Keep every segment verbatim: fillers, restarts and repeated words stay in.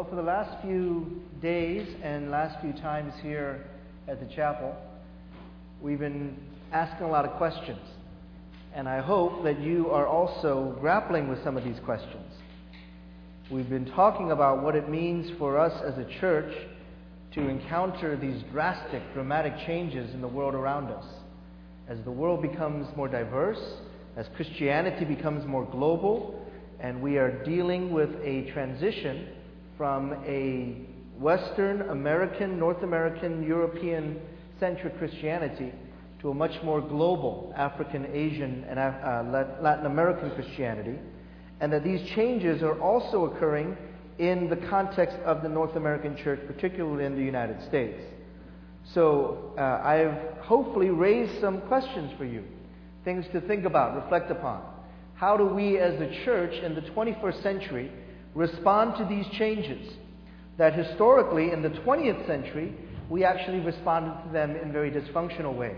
Well, for the last few days and last few times here at the chapel, we've been asking a lot of questions. And I hope that you are also grappling with some of these questions. We've been talking about what it means for us as a church to encounter these drastic, dramatic changes in the world around us. As the world becomes more diverse, as Christianity becomes more global, and we are dealing with a transition from a Western American, North American, European-centric Christianity to a much more global African, Asian, and uh, Latin American Christianity, and that these changes are also occurring in the context of the North American church, particularly in the United States. So uh, I've hopefully raised some questions for you, things to think about, reflect upon. How do we as a church in the twenty-first century respond to these changes that historically in the twentieth century we actually responded to them in very dysfunctional ways,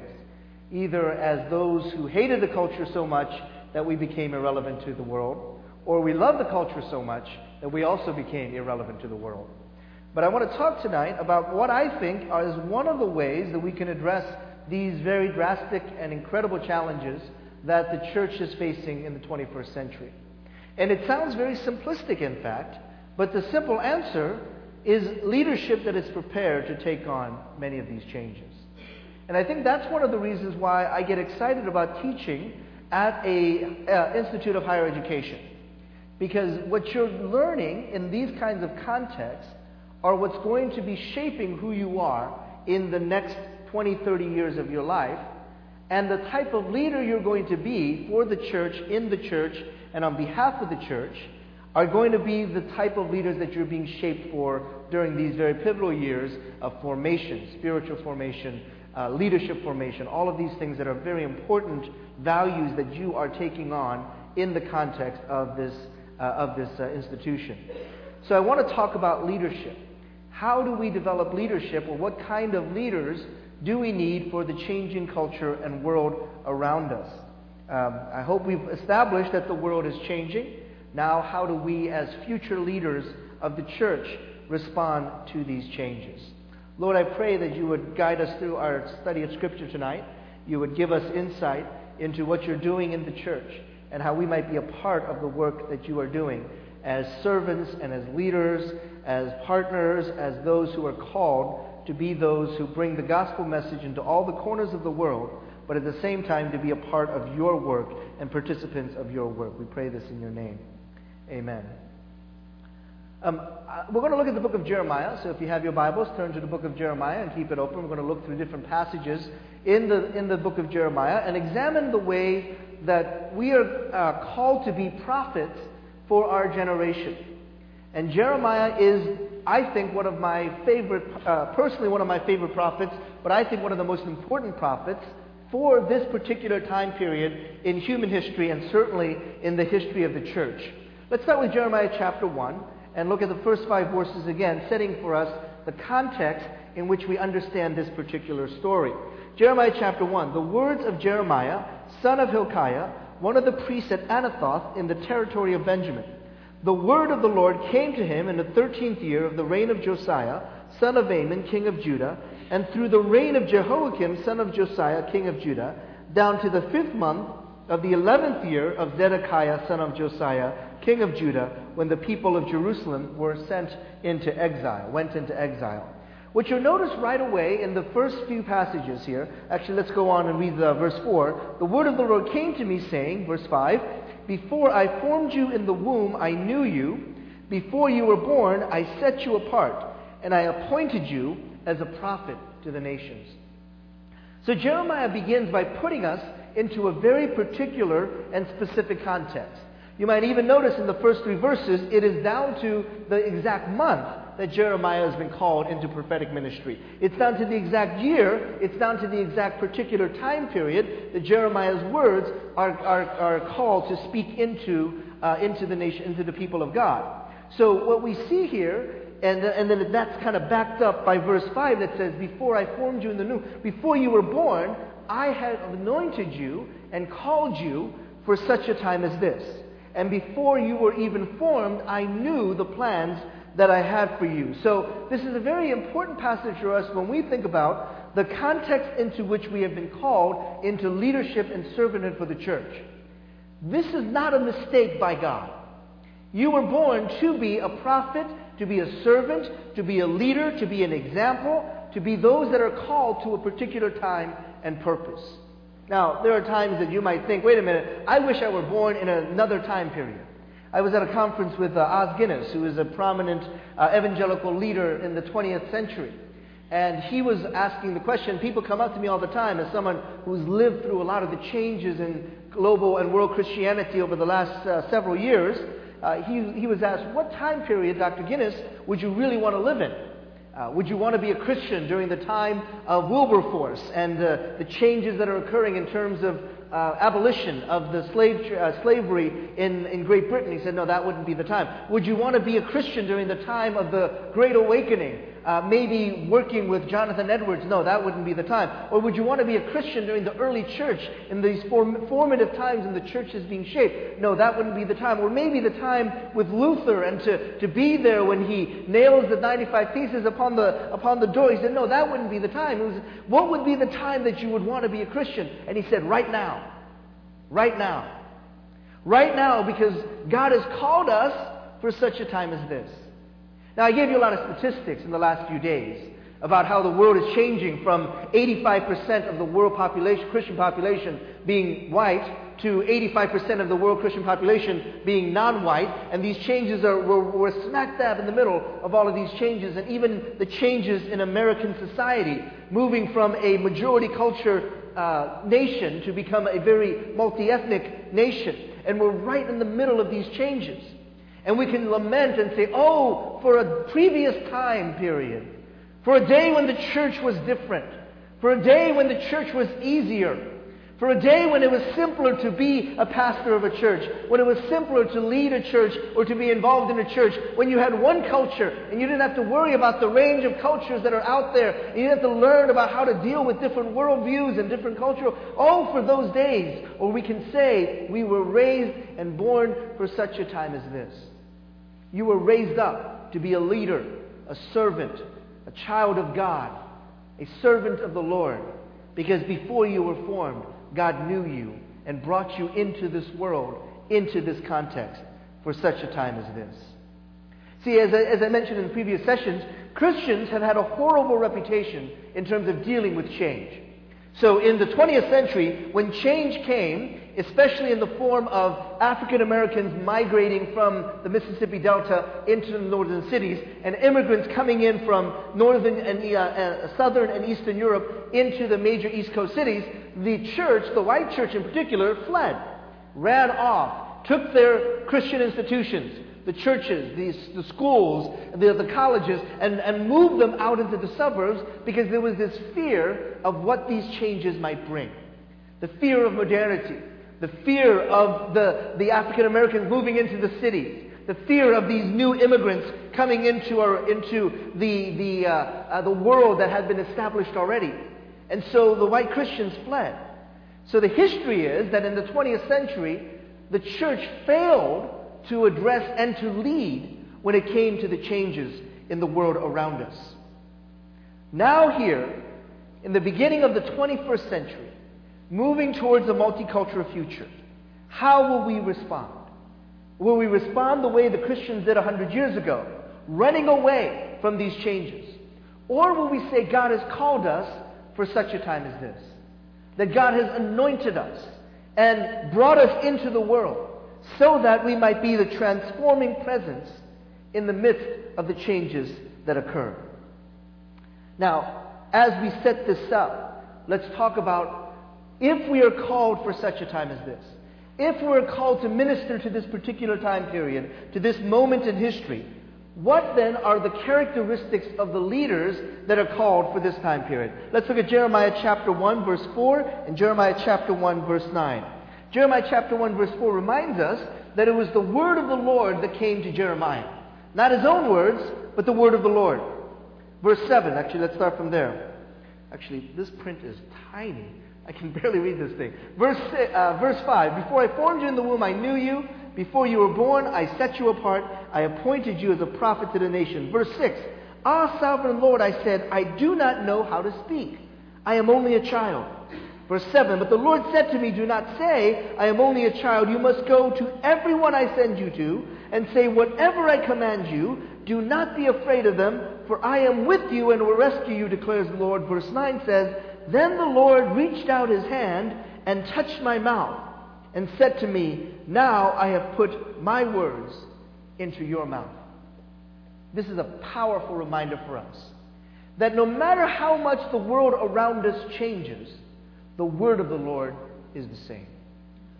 either as those who hated the culture so much that we became irrelevant to the world, or we loved the culture so much that we also became irrelevant to the world. But I want to talk tonight about what I think is one of the ways that we can address these very drastic and incredible challenges that the church is facing in the twenty-first century. And it sounds very simplistic, in fact, but the simple answer is leadership that is prepared to take on many of these changes. And I think that's one of the reasons why I get excited about teaching at an uh, institute of higher education. Because what you're learning in these kinds of contexts are what's going to be shaping who you are in the next twenty, thirty years of your life, and the type of leader you're going to be for the church, in the church, and on behalf of the church, are going to be the type of leaders that you're being shaped for during these very pivotal years of formation, spiritual formation, uh, leadership formation, all of these things that are very important values that you are taking on in the context of this, uh, of this uh, institution. So I want to talk about leadership. How do we develop leadership, or what kind of leaders do we need for the changing culture and world around us? Um, I hope we've established that the world is changing. Now, how do we as future leaders of the church respond to these changes? Lord, I pray that you would guide us through our study of Scripture tonight. You would give us insight into what you're doing in the church and how we might be a part of the work that you are doing as servants and as leaders, as partners, as those who are called to be those who bring the gospel message into all the corners of the world, but at the same time to be a part of your work and participants of your work. We pray this in your name. Amen. Um, we're going to look at the book of Jeremiah, so if you have your Bibles, turn to the book of Jeremiah and keep it open. We're going to look through different passages in the, in the book of Jeremiah and examine the way that we are uh, called to be prophets for our generation. And Jeremiah is, I think, one of my favorite, uh, personally one of my favorite prophets, but I think one of the most important prophets for this particular time period in human history and certainly in the history of the church. Let's start with Jeremiah chapter one and look at the first five verses again, setting for us the context in which we understand this particular story. Jeremiah chapter one, the words of Jeremiah, son of Hilkiah, one of the priests at Anathoth in the territory of Benjamin. The word of the Lord came to him in the thirteenth year of the reign of Josiah, son of Ammon, king of Judah, and through the reign of Jehoiakim, son of Josiah, king of Judah, down to the fifth month of the eleventh year of Zedekiah, son of Josiah, king of Judah, when the people of Jerusalem were sent into exile, went into exile. What you'll notice right away in the first few passages here, actually let's go on and read the, verse four. The word of the Lord came to me saying, verse five, before I formed you in the womb, I knew you. Before you were born, I set you apart, and I appointed you as a prophet to the nations. So Jeremiah begins by putting us into a very particular and specific context. You might even notice in the first three verses, it is down to the exact month that Jeremiah has been called into prophetic ministry. It's down to the exact year, it's down to the exact particular time period that Jeremiah's words are, are, are called to speak into, uh, into the nation, into the people of God. So what we see here, And, and then that's kind of backed up by verse five that says, before I formed you in the womb, before you were born, I had anointed you and called you for such a time as this. And before you were even formed, I knew the plans that I had for you. So this is a very important passage for us when we think about the context into which we have been called into leadership and servanthood for the church. This is not a mistake by God. You were born to be a prophet, to be a servant, to be a leader, to be an example, to be those that are called to a particular time and purpose. Now, there are times that you might think, wait a minute, I wish I were born in another time period. I was at a conference with uh, Oz Guinness, who is a prominent uh, evangelical leader in the twentieth century. And he was asking the question, people come up to me all the time as someone who's lived through a lot of the changes in global and world Christianity over the last uh, several years. Uh, he, he was asked, what time period, Doctor Guinness, would you really want to live in? Uh, would you want to be a Christian during the time of Wilberforce and uh, the changes that are occurring in terms of Uh, abolition of the slave uh, slavery in, in Great Britain? He said, no, that wouldn't be the time. Would you want to be a Christian during the time of the Great Awakening? Uh, maybe working with Jonathan Edwards? No, that wouldn't be the time. Or would you want to be a Christian during the early church in these form- formative times when the church is being shaped? No, that wouldn't be the time. Or maybe the time with Luther and to, to be there when he nails the ninety-five theses upon the, upon the door. He said, no, that wouldn't be the time. It was, what would be the time that you would want to be a Christian? And he said, right now. Right now. Right now, because God has called us for such a time as this. Now, I gave you a lot of statistics in the last few days about how the world is changing from eighty-five percent of the world population, Christian population being white to eighty-five percent of the world Christian population being non-white. And these changes are, we're, we're smack dab in the middle of all of these changes, and even the changes in American society, moving from a majority culture Uh, nation to become a very multi-ethnic nation. And we're right in the middle of these changes. And we can lament and say, oh, for a previous time period, for a day when the church was different, for a day when the church was easier, for a day when it was simpler to be a pastor of a church, when it was simpler to lead a church or to be involved in a church, when you had one culture and you didn't have to worry about the range of cultures that are out there, and you didn't have to learn about how to deal with different worldviews and different cultural. Oh, for those days. Or we can say, we were raised and born for such a time as this. You were raised up to be a leader, a servant, a child of God, a servant of the Lord, because before you were formed, God knew you and brought you into this world, into this context, for such a time as this. See, as I, as I mentioned in previous sessions, Christians have had a horrible reputation in terms of dealing with change. So in the twentieth century, when change came, especially in the form of African Americans migrating from the Mississippi Delta into the northern cities, and immigrants coming in from northern and uh, uh, southern and eastern Europe into the major East Coast cities, the church, the white church in particular, fled, ran off, took their Christian institutions, the churches, the, the schools, the, the colleges, and, and moved them out into the suburbs, because there was this fear of what these changes might bring. The fear of modernity. The fear of the, the African Americans moving into the cities. The fear of these new immigrants coming into our, into the, the, uh, uh, the world that had been established already. And so the white Christians fled. So the history is that in the twentieth century, the church failed to address and to lead when it came to the changes in the world around us. Now here, in the beginning of the twenty-first century, moving towards a multicultural future, how will we respond? Will we respond the way the Christians did one hundred years ago, running away from these changes? Or will we say God has called us for such a time as this? That God has anointed us and brought us into the world so that we might be the transforming presence in the midst of the changes that occur. Now, as we set this up, let's talk about, if we are called for such a time as this, if we're called to minister to this particular time period, to this moment in history, what then are the characteristics of the leaders that are called for this time period? Let's look at Jeremiah chapter one verse four and Jeremiah chapter one verse nine. Jeremiah chapter one verse four reminds us that it was the word of the Lord that came to Jeremiah. Not his own words, but the word of the Lord. Verse seven, actually let's start from there. Actually, this print is tiny. I can barely read this thing. Verse uh, verse five, before I formed you in the womb, I knew you. Before you were born, I set you apart. I appointed you as a prophet to the nation. Verse six, Ah, sovereign Lord, I said, I do not know how to speak. I am only a child. Verse seven, But the Lord said to me, Do not say, I am only a child. You must go to everyone I send you to and say whatever I command you. Do not be afraid of them, for I am with you and will rescue you, declares the Lord. Verse nine says, Then the Lord reached out his hand and touched my mouth and said to me, Now I have put my words into your mouth. This is a powerful reminder for us that no matter how much the world around us changes, the word of the Lord is the same.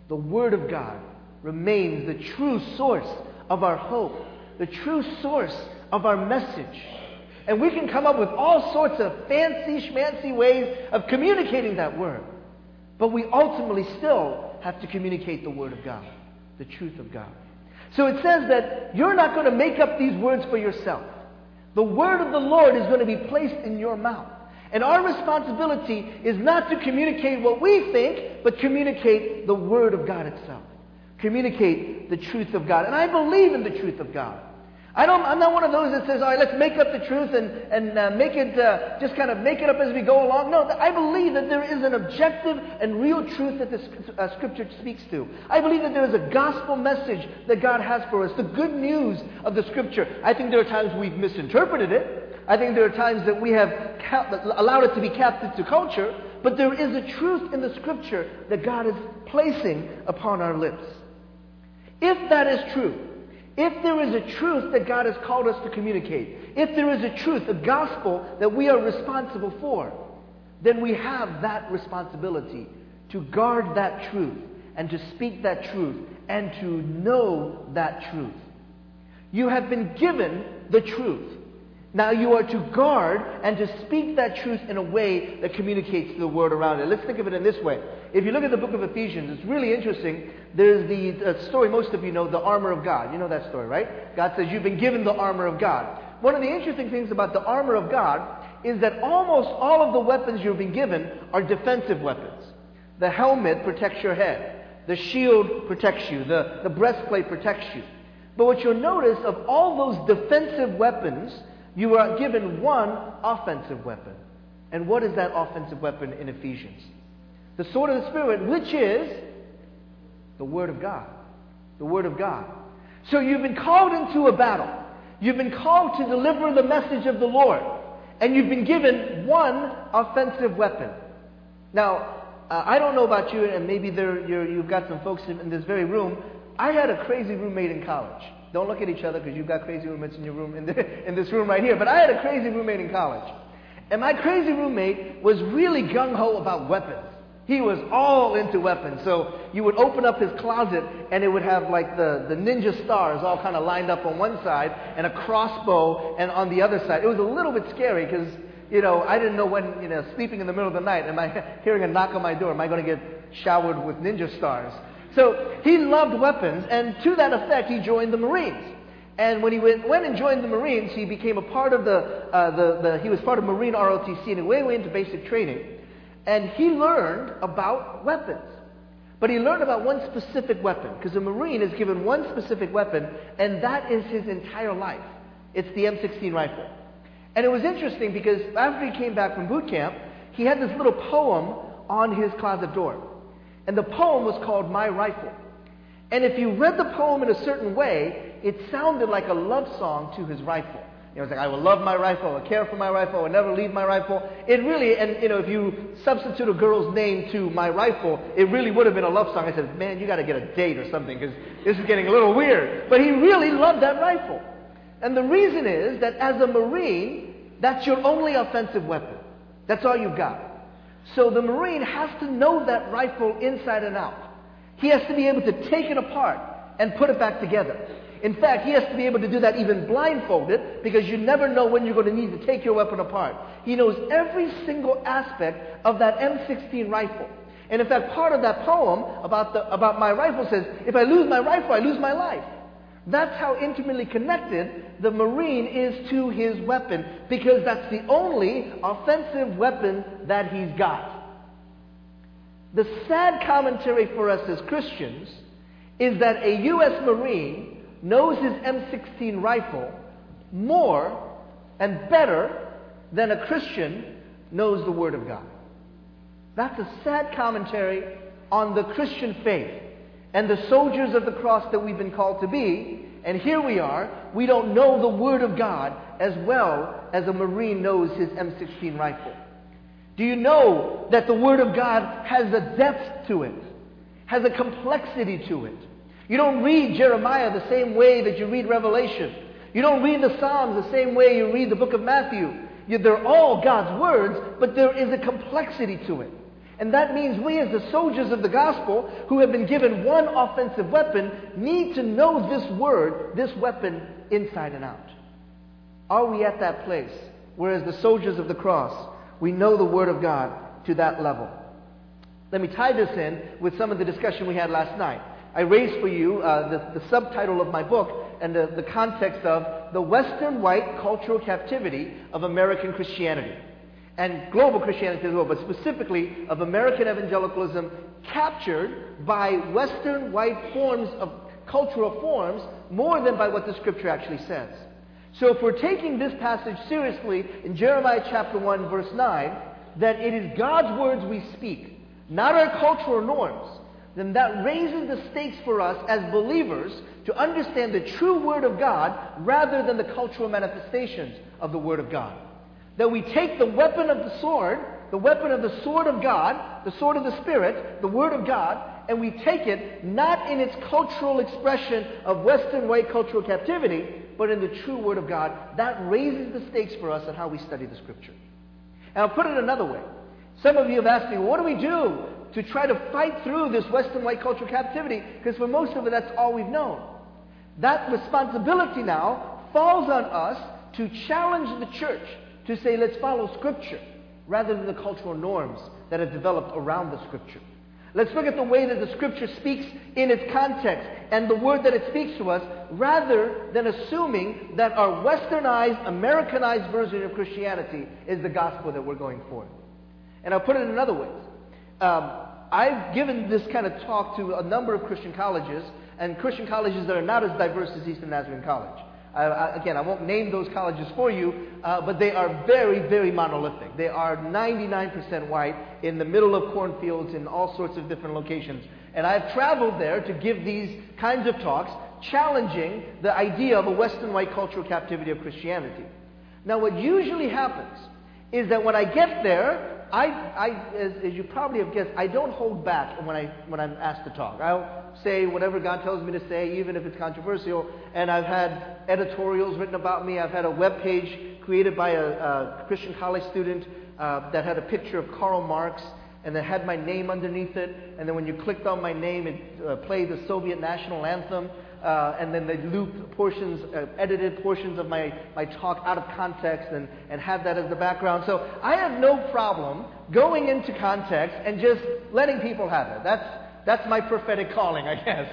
The word of God remains the true source of our hope, the true source of our message. And we can come up with all sorts of fancy, schmancy ways of communicating that word. But we ultimately still have to communicate the word of God, the truth of God. So it says that you're not going to make up these words for yourself. The word of the Lord is going to be placed in your mouth. And our responsibility is not to communicate what we think, but communicate the word of God itself. Communicate the truth of God. And I believe in the truth of God. I don't, I'm not one of those that says, all right, let's make up the truth and, and uh, make it, uh, just kind of make it up as we go along. No, I believe that there is an objective and real truth that the uh, Scripture speaks to. I believe that there is a gospel message that God has for us, the good news of the Scripture. I think there are times we've misinterpreted it. I think there are times that we have cap- allowed it to be captive to culture. But there is a truth in the Scripture that God is placing upon our lips. If that is true, if there is a truth that God has called us to communicate, if there is a truth, a gospel that we are responsible for, then we have that responsibility to guard that truth and to speak that truth and to know that truth. You have been given the truth. Now you are to guard and to speak that truth in a way that communicates to the world around it. Let's think of it in this way. If you look at the book of Ephesians, it's really interesting. There's the uh, story, most of you know, the armor of God. You know that story, right? God says you've been given the armor of God. One of the interesting things about the armor of God is that almost all of the weapons you've been given are defensive weapons. The helmet protects your head. The shield protects you. The, the breastplate protects you. But what you'll notice, of all those defensive weapons, you are given one offensive weapon. And what is that offensive weapon in Ephesians? The sword of the Spirit, which is the Word of God. The Word of God. So you've been called into a battle. You've been called to deliver the message of the Lord. And you've been given one offensive weapon. Now, uh, I don't know about you, and maybe there, you're, you've got some folks in, in this very room. I had a crazy roommate in college. Don't look at each other because you've got crazy roommates in your room, in, the, in this room right here. But I had a crazy roommate in college. And my crazy roommate was really gung-ho about weapons. He was all into weapons. So you would open up his closet and it would have like the, the ninja stars all kind of lined up on one side and a crossbow and on the other side. It was a little bit scary because, you know, I didn't know when, you know, sleeping in the middle of the night, am I hearing a knock on my door? Am I going to get showered with ninja stars? So he loved weapons, and to that effect, he joined the Marines. And when he went, went and joined the Marines, he became a part of the, uh, the, the, he was part of Marine R O T C, and he went into basic training. And he learned about weapons. But he learned about one specific weapon, because a Marine is given one specific weapon, and that is his entire life. It's the M sixteen rifle. And it was interesting, because after he came back from boot camp, he had this little poem on his closet door. And the poem was called My Rifle. And if you read the poem in a certain way, it sounded like a love song to his rifle. It was like, I will love my rifle, I will care for my rifle, I will never leave my rifle. It really, and you know, if you substitute a girl's name to My Rifle, it really would have been a love song. I said, man, you got to get a date or something, because this is getting a little weird. But he really loved that rifle. And the reason is that as a Marine, that's your only offensive weapon. That's all you've got. So the Marine has to know that rifle inside and out. He has to be able to take it apart and put it back together. In fact, he has to be able to do that even blindfolded, because you never know when you're going to need to take your weapon apart. He knows every single aspect of that M sixteen rifle. And in fact, part of that poem about, the, about my rifle says, if I lose my rifle, I lose my life. That's how intimately connected the Marine is to his weapon, because that's the only offensive weapon that he's got. The sad commentary for us as Christians is that a U S Marine knows his M sixteen rifle more and better than a Christian knows the Word of God. That's a sad commentary on the Christian faith and the soldiers of the cross that we've been called to be. And here we are, we don't know the Word of God as well as a Marine knows his M sixteen rifle. Do you know that the Word of God has a depth to it, has a complexity to it? You don't read Jeremiah the same way that you read Revelation. You don't read the Psalms the same way you read the book of Matthew. They're all God's words, but there is a complexity to it. And that means we as the soldiers of the gospel who have been given one offensive weapon need to know this word, this weapon, inside and out. Are we at that place? Whereas the soldiers of the cross, we know the Word of God to that level. Let me tie this in with some of the discussion we had last night. I raised for you uh, the, the subtitle of my book and the, the context of the Western white cultural captivity of American Christianity. And global Christianity as well, but specifically of American evangelicalism captured by Western white forms of cultural forms more than by what the Scripture actually says. So if we're taking this passage seriously in Jeremiah chapter one verse nine, that it is God's words we speak, not our cultural norms, then that raises the stakes for us as believers to understand the true Word of God rather than the cultural manifestations of the Word of God. That we take the weapon of the sword, the weapon of the sword of God, the sword of the Spirit, the Word of God, and we take it not in its cultural expression of Western white cultural captivity, but in the true Word of God. That raises the stakes for us in how we study the Scripture. And I'll put it another way. Some of you have asked me, what do we do to try to fight through this Western white cultural captivity? Because for most of it, that's all we've known. That responsibility now falls on us to challenge the church to say, let's follow Scripture rather than the cultural norms that have developed around the Scripture. Let's look at the way that the Scripture speaks in its context and the word that it speaks to us rather than assuming that our westernized, Americanized version of Christianity is the gospel that we're going for. And I'll put it in another way. Um, I've given this kind of talk to a number of Christian colleges, and Christian colleges that are not as diverse as Eastern Nazarene College. I, I, again, I won't name those colleges for you, uh, but they are very, very monolithic. They are ninety-nine percent white in the middle of cornfields in all sorts of different locations. And I've traveled there to give these kinds of talks, challenging the idea of a Western white cultural captivity of Christianity. Now, what usually happens is that when I get there, I, I as, as you probably have guessed, I don't hold back when, I, when I'm asked to talk. I'll say whatever God tells me to say, even if it's controversial. And I've had editorials written about me. I've had a web page created by a, a Christian college student uh, that had a picture of Karl Marx and that had my name underneath it. And then when you clicked on my name, it uh, played the Soviet national anthem. Uh, and then they looped portions, uh, edited portions of my, my talk out of context and, and had that as the background. So I have no problem going into context and just letting people have it. That's That's my prophetic calling, I guess.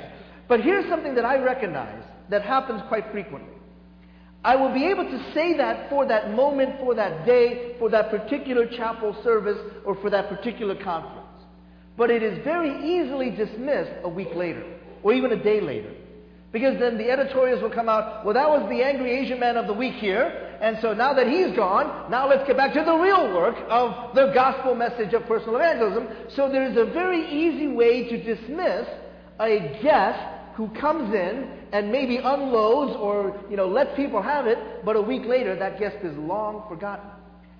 But here's something that I recognize that happens quite frequently. I will be able to say that for that moment, for that day, for that particular chapel service, or for that particular conference. But it is very easily dismissed a week later, or even a day later. Because then the editorials will come out, well, that was the angry Asian man of the week here, and so now that he's gone, now let's get back to the real work of the gospel message of personal evangelism. So there is a very easy way to dismiss a guest who comes in and maybe unloads or, you know, lets people have it, but a week later that guest is long forgotten.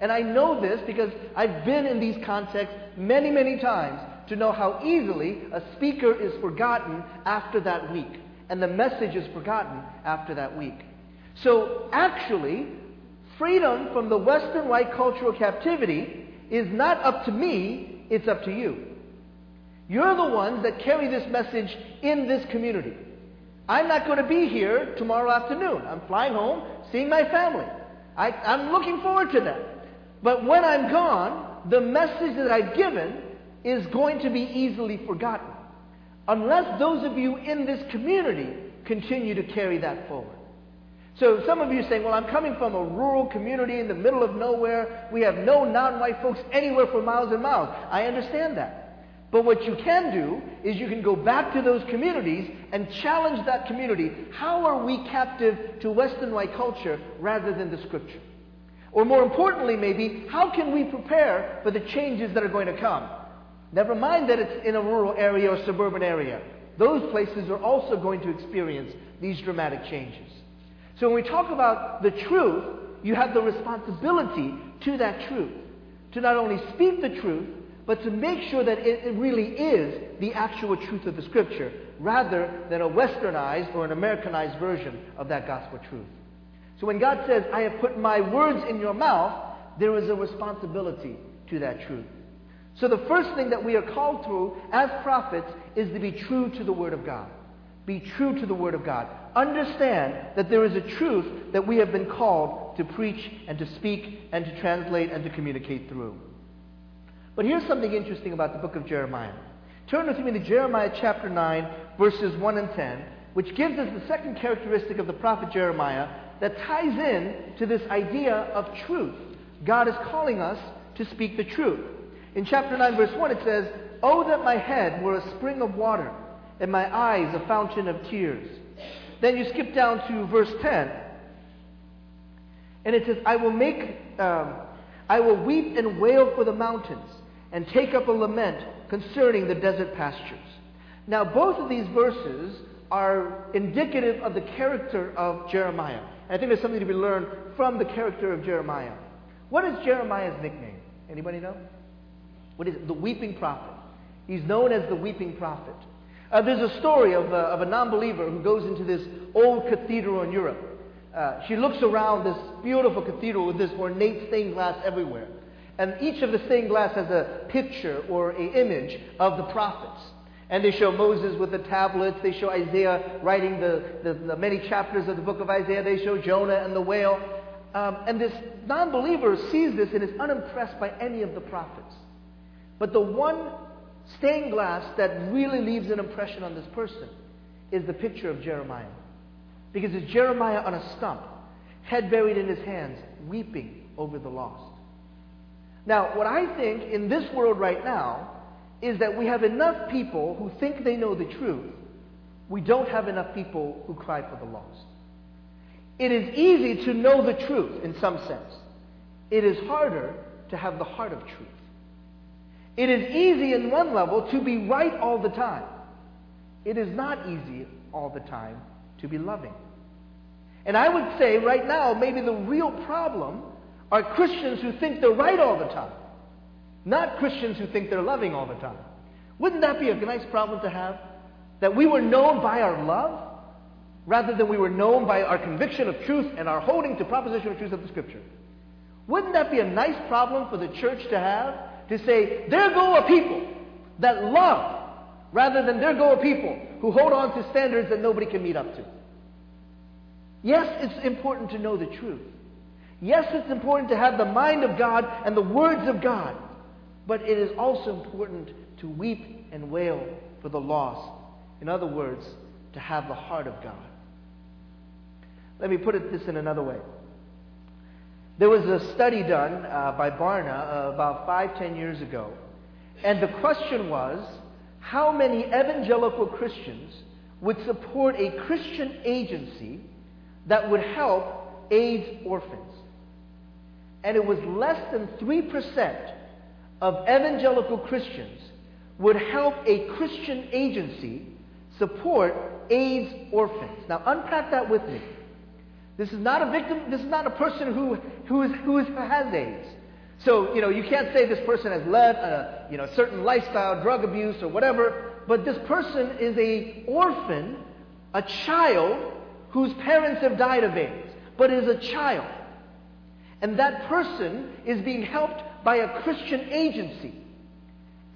And I know this because I've been in these contexts many, many times to know how easily a speaker is forgotten after that week. And the message is forgotten after that week. So actually, freedom from the Western white cultural captivity is not up to me, it's up to you. You're the ones that carry this message in this community. I'm not going to be here tomorrow afternoon. I'm flying home, seeing my family. I, I'm looking forward to that. But when I'm gone, the message that I've given is going to be easily forgotten. Unless those of you in this community continue to carry that forward. So some of you are saying, well, I'm coming from a rural community in the middle of nowhere. We have no non-white folks anywhere for miles and miles. I understand that. But what you can do is you can go back to those communities and challenge that community. How are we captive to Western white culture rather than the Scripture? Or more importantly, maybe, how can we prepare for the changes that are going to come? Never mind that it's in a rural area or suburban area. Those places are also going to experience these dramatic changes. So when we talk about the truth, you have the responsibility to that truth. To not only speak the truth, but to make sure that it really is the actual truth of the Scripture, rather than a westernized or an Americanized version of that gospel truth. So when God says, I have put my words in your mouth, there is a responsibility to that truth. So the first thing that we are called to as prophets is to be true to the Word of God. Be true to the Word of God. Understand that there is a truth that we have been called to preach and to speak and to translate and to communicate through. But here's something interesting about the book of Jeremiah. Turn with me to Jeremiah chapter nine, verses one and ten, which gives us the second characteristic of the prophet Jeremiah that ties in to this idea of truth. God is calling us to speak the truth. In chapter nine, verse one, it says, Oh, that my head were a spring of water, and my eyes a fountain of tears. Then you skip down to verse ten, and it says, I will make, um, I will weep and wail for the mountains, and take up a lament concerning the desert pastures. Now, both of these verses are indicative of the character of Jeremiah. And I think there's something to be learned from the character of Jeremiah. What is Jeremiah's nickname? Anybody know? What is it? The Weeping Prophet. He's known as the Weeping Prophet. Uh, there's a story of a, of a non-believer who goes into this old cathedral in Europe. Uh, she looks around this beautiful cathedral with this ornate stained glass everywhere. And each of the stained glass has a picture or an image of the prophets. And they show Moses with the tablets. They show Isaiah writing the, the, the many chapters of the book of Isaiah. They show Jonah and the whale. Um, and this non-believer sees this and is unimpressed by any of the prophets. But the one stained glass that really leaves an impression on this person is the picture of Jeremiah. Because it's Jeremiah on a stump, head buried in his hands, weeping over the lost. Now, what I think in this world right now is that we have enough people who think they know the truth. We don't have enough people who cry for the lost. It is easy to know the truth in some sense. It is harder to have the heart of truth. It is easy in one level to be right all the time. It is not easy all the time to be loving. And I would say right now, maybe the real problem are Christians who think they're right all the time. Not Christians who think they're loving all the time. Wouldn't that be a nice problem to have? That we were known by our love, rather than we were known by our conviction of truth and our holding to proposition of truth of the Scripture. Wouldn't that be a nice problem for the church to have? To say, there go a people that love, rather than there go a people who hold on to standards that nobody can meet up to. Yes, it's important to know the truth. Yes, it's important to have the mind of God and the words of God. But it is also important to weep and wail for the lost. In other words, to have the heart of God. Let me put it this in another way. There was a study done uh, by Barna uh, about five, ten years ago. And the question was, how many evangelical Christians would support a Christian agency that would help AIDS orphans? And it was less than three percent of evangelical Christians would help a Christian agency support AIDS orphans. Now unpack that with me. This is not a victim, this is not a person who, who, is, who, is, who has AIDS. So, you know, you can't say this person has led a, you know, certain lifestyle, drug abuse or whatever, but this person is an orphan, a child whose parents have died of AIDS, but is a child. And that person is being helped by a Christian agency.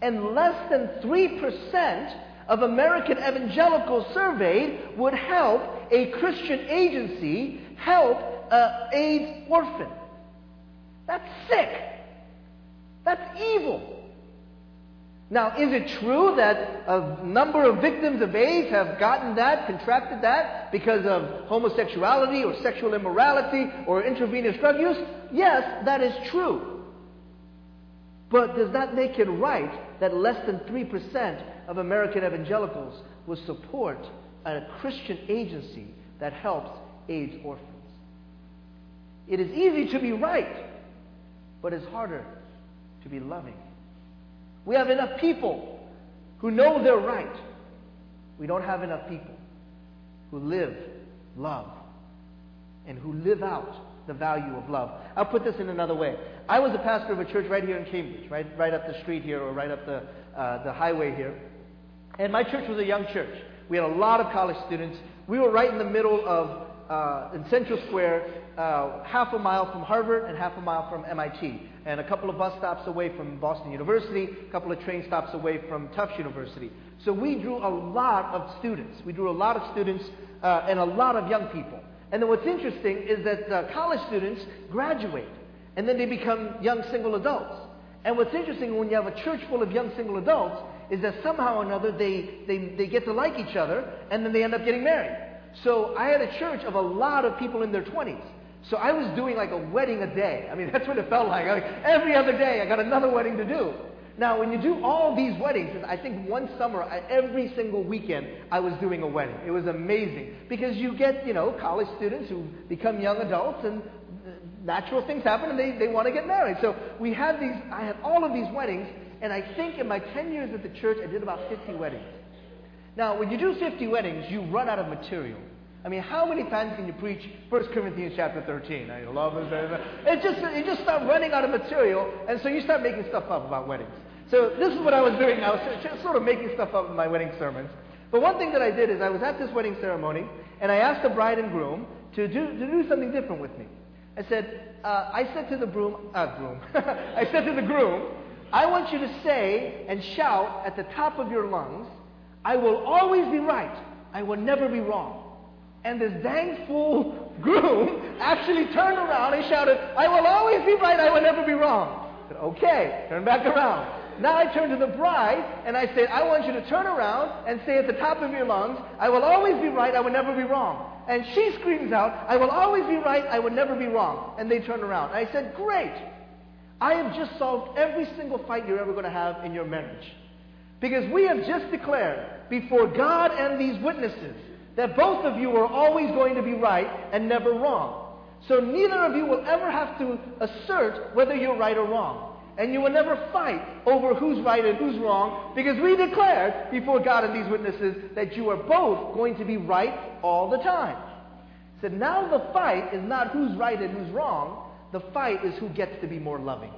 And less than three percent of American evangelicals surveyed would help a Christian agency help an AIDS orphan. That's sick. That's evil. Now, is it true that a number of victims of AIDS have gotten that, contracted that, because of homosexuality or sexual immorality or intravenous drug use? Yes, that is true. But does that make it right that less than three percent of American evangelicals will support a Christian agency that helps AIDS orphans? It is easy to be right, but it's harder to be loving. We have enough people who know they're right. We don't have enough people who live love and who live out the value of love. I'll put this in another way. I was a pastor of a church right here in Cambridge, right, right up the street here, or right up the, uh, the highway here. And my church was a young church. We had a lot of college students. We were right in the middle of, uh, in Central Square, uh, half a mile from Harvard and half a mile from M I T. And a couple of bus stops away from Boston University, a couple of train stops away from Tufts University. So we drew a lot of students. We drew a lot of students uh, and a lot of young people. And then what's interesting is that uh, college students graduate, and then they become young single adults. And what's interesting when you have a church full of young single adults is that somehow or another they, they, they get to like each other, and then they end up getting married. So I had a church of a lot of people in their twenties. So I was doing like a wedding a day. I mean, that's what it felt like. Like every other day, I got another wedding to do. Now, when you do all these weddings, I think one summer, every single weekend, I was doing a wedding. It was amazing. Because you get, you know, college students who become young adults, and natural things happen, and they, they want to get married. So we had these, I had all of these weddings, and I think in my ten years at the church, I did about fifty weddings. Now, when you do fifty weddings, you run out of material. I mean, how many times can you preach First Corinthians chapter thirteen? I love it. It just, you just start running out of material, and so you start making stuff up about weddings. So this is what I was doing. I was just sort of making stuff up in my wedding sermons. But one thing that I did is I was at this wedding ceremony, and I asked the bride and groom to do, to do something different with me. I said, uh, I said to the broom, uh, broom. I said to the groom, I want you to say and shout at the top of your lungs, I will always be right. I will never be wrong. And this dang fool groom actually turned around and shouted, I will always be right, I will never be wrong. I said, okay, turn back around. Now I turned to the bride and I said, I want you to turn around and say at the top of your lungs, I will always be right, I will never be wrong. And she screams out, I will always be right, I will never be wrong. And they turned around. I said, great. I have just solved every single fight you're ever going to have in your marriage. Because we have just declared before God and these witnesses that both of you are always going to be right and never wrong. So neither of you will ever have to assert whether you're right or wrong. And you will never fight over who's right and who's wrong, because we declared before God and these witnesses that you are both going to be right all the time. So now the fight is not who's right and who's wrong. The fight is who gets to be more loving.